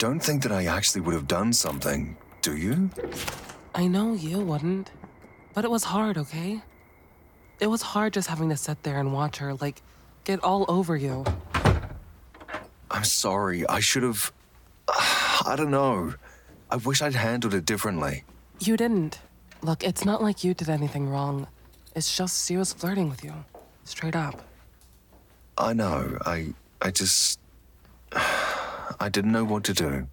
don't think that I actually would have done something, do you? I know you wouldn't, but it was hard, okay? It was hard just having to sit there and watch her, like, get all over you. I'm sorry, I should have... I don't know. I wish I'd handled it differently. You didn't. Look, it's not like you did anything wrong. It's just she was flirting with you. Straight up. I know. I didn't know what to do.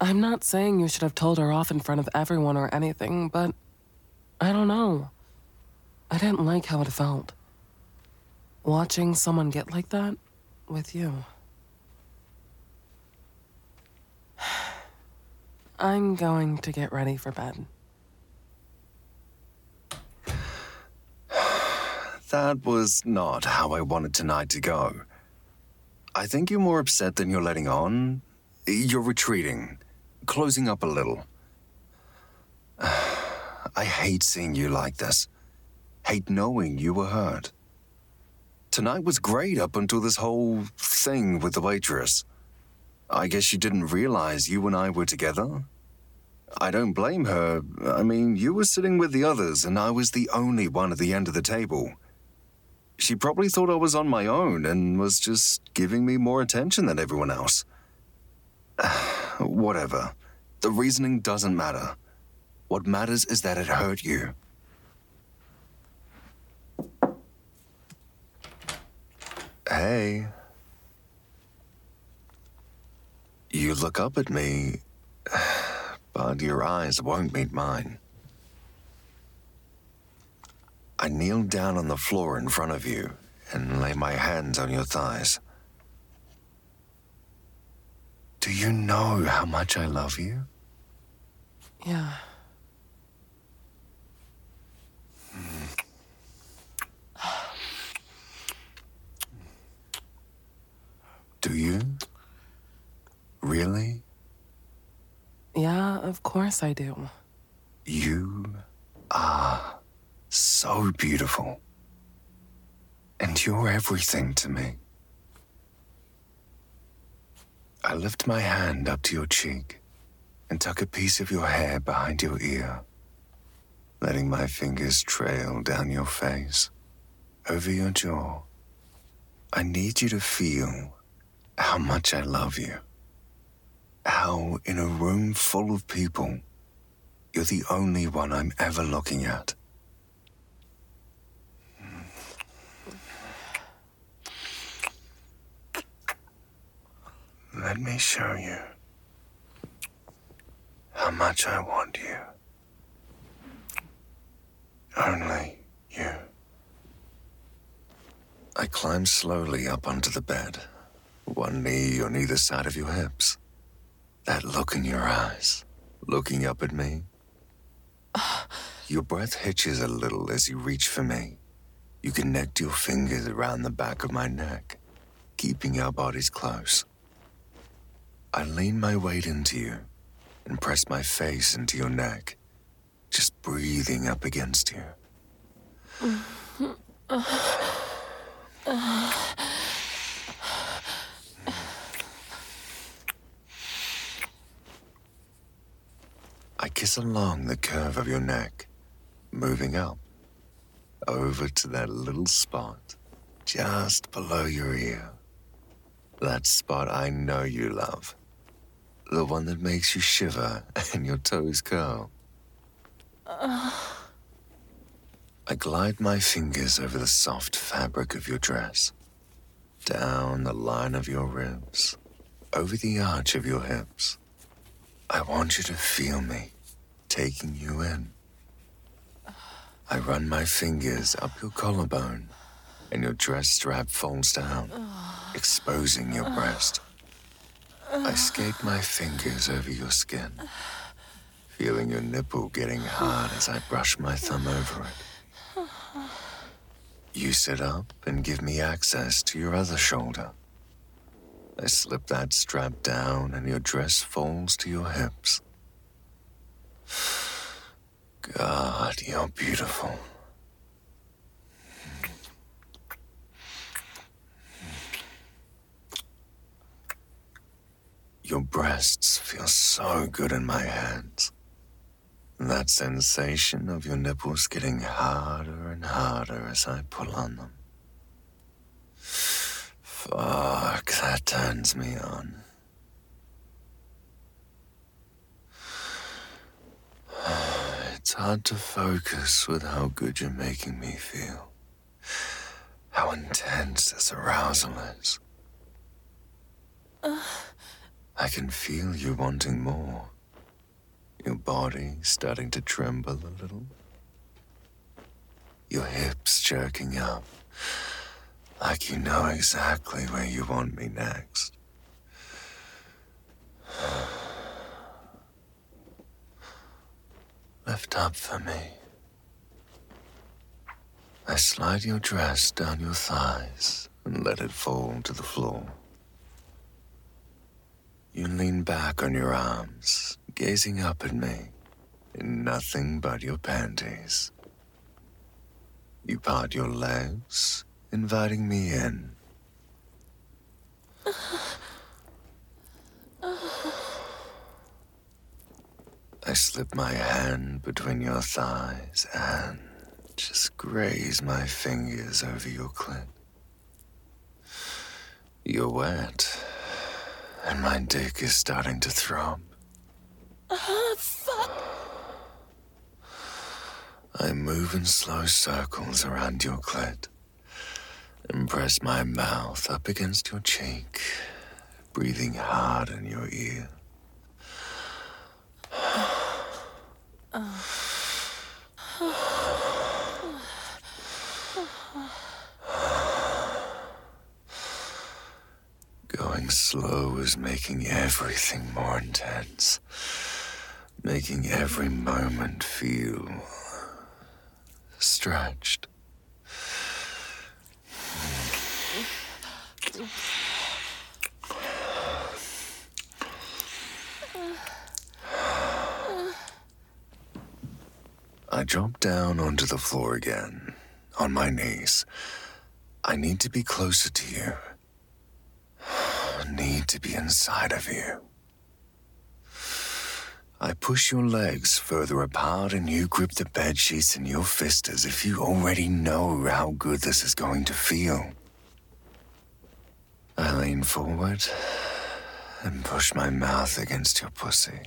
I'm not saying you should have told her off in front of everyone or anything, but... I don't know. I didn't like how it felt. Watching someone get like that with you. I'm going to get ready for bed. That was not how I wanted tonight to go. I think you're more upset than you're letting on. You're retreating, closing up a little. I hate seeing you like this. Hate knowing you were hurt. Tonight was great up until this whole thing with the waitress. I guess you didn't realize you and I were together. I don't blame her. I mean, you were sitting with the others and I was the only one at the end of the table. She probably thought I was on my own and was just giving me more attention than everyone else. Whatever. The reasoning doesn't matter. What matters is that it hurt you. Hey. You look up at me, but your eyes won't meet mine. I kneel down on the floor in front of you and lay my hands on your thighs. Do you know how much I love you? Yeah. Do you? Really? Yeah, of course I do. You are so beautiful. And you're everything to me. I lift my hand up to your cheek and tuck a piece of your hair behind your ear, letting my fingers trail down your face, over your jaw. I need you to feel how much I love you. How, in a room full of people, you're the only one I'm ever looking at. Let me show you how much I want you. Only you. I climb slowly up onto the bed, one knee on either side of your hips. That look in your eyes, looking up at me. Your breath hitches a little as you reach for me. You connect your fingers around the back of my neck, keeping our bodies close. I lean my weight into you and press my face into your neck, just breathing up against you. I kiss along the curve of your neck, moving up, over to that little spot just below your ear. That spot I know you love. The one that makes you shiver and your toes curl. I glide my fingers over the soft fabric of your dress, down the line of your ribs, over the arch of your hips. I want you to feel me, taking you in. I run my fingers up your collarbone, and your dress strap folds down, exposing your breast. I skate my fingers over your skin, feeling your nipple getting hard as I brush my thumb over it. You sit up and give me access to your other shoulder. I slip that strap down and your dress falls to your hips. God, you're beautiful. Your breasts feel so good in my hands. That sensation of your nipples getting harder and harder as I pull on them. Fuck, that turns me on. It's hard to focus with how good you're making me feel. How intense this arousal is. I can feel you wanting more. Your body starting to tremble a little. Your hips jerking up. Like you know exactly where you want me next. Lift up for me. I slide your dress down your thighs and let it fall to the floor. You lean back on your arms, gazing up at me in nothing but your panties. You part your legs, inviting me in. I slip my hand between your thighs and just graze my fingers over your clit. You're wet, and my dick is starting to throb. Fuck! I move in slow circles around your clit and press my mouth up against your cheek, breathing hard in your ear. Going slow is making everything more intense, making every moment feel stretched. I drop down onto the floor again, on my knees. I need to be closer to you. I need to be inside of you. I push your legs further apart and you grip the bedsheets in your fist as if you already know how good this is going to feel. I lean forward and push my mouth against your pussy.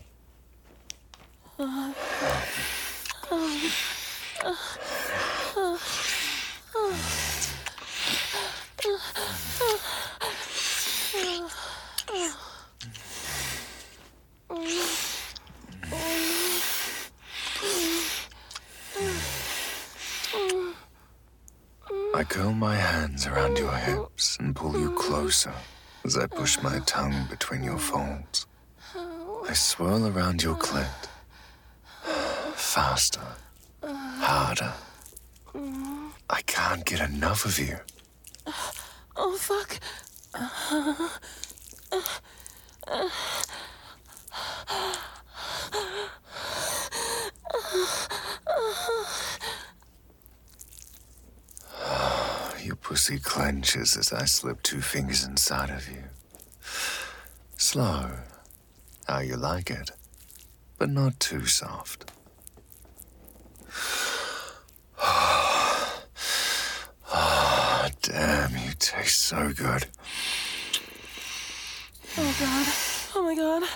I curl my hands around your hips and pull you closer as I push my tongue between your folds. I swirl around your clit, faster, harder. I can't get enough of you. Oh, fuck. Your pussy clenches as I slip two fingers inside of you. Slow, how you like it, but not too soft. Ah, damn, you taste so good. Oh, God. Oh, my God.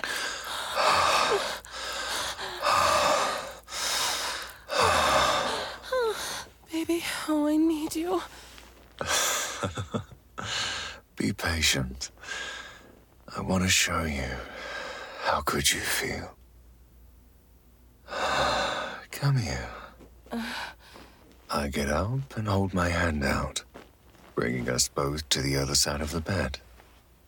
Baby, oh, I need you. Be patient. I want to show you how good you feel. Come here. I get up and hold my hand out, bringing us both to the other side of the bed.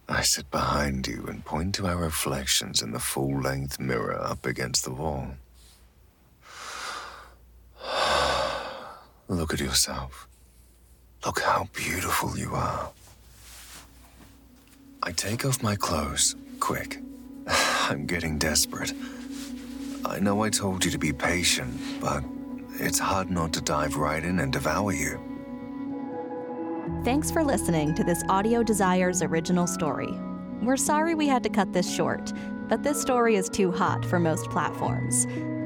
I sit behind you and point to our reflections in the full-length mirror up against the wall. Look at yourself. Look how beautiful you are. I take off my clothes, quick. I'm getting desperate. I know I told you to be patient, but it's hard not to dive right in and devour you. Thanks for listening to this Audio Desires original story. We're sorry we had to cut this short, but this story is too hot for most platforms.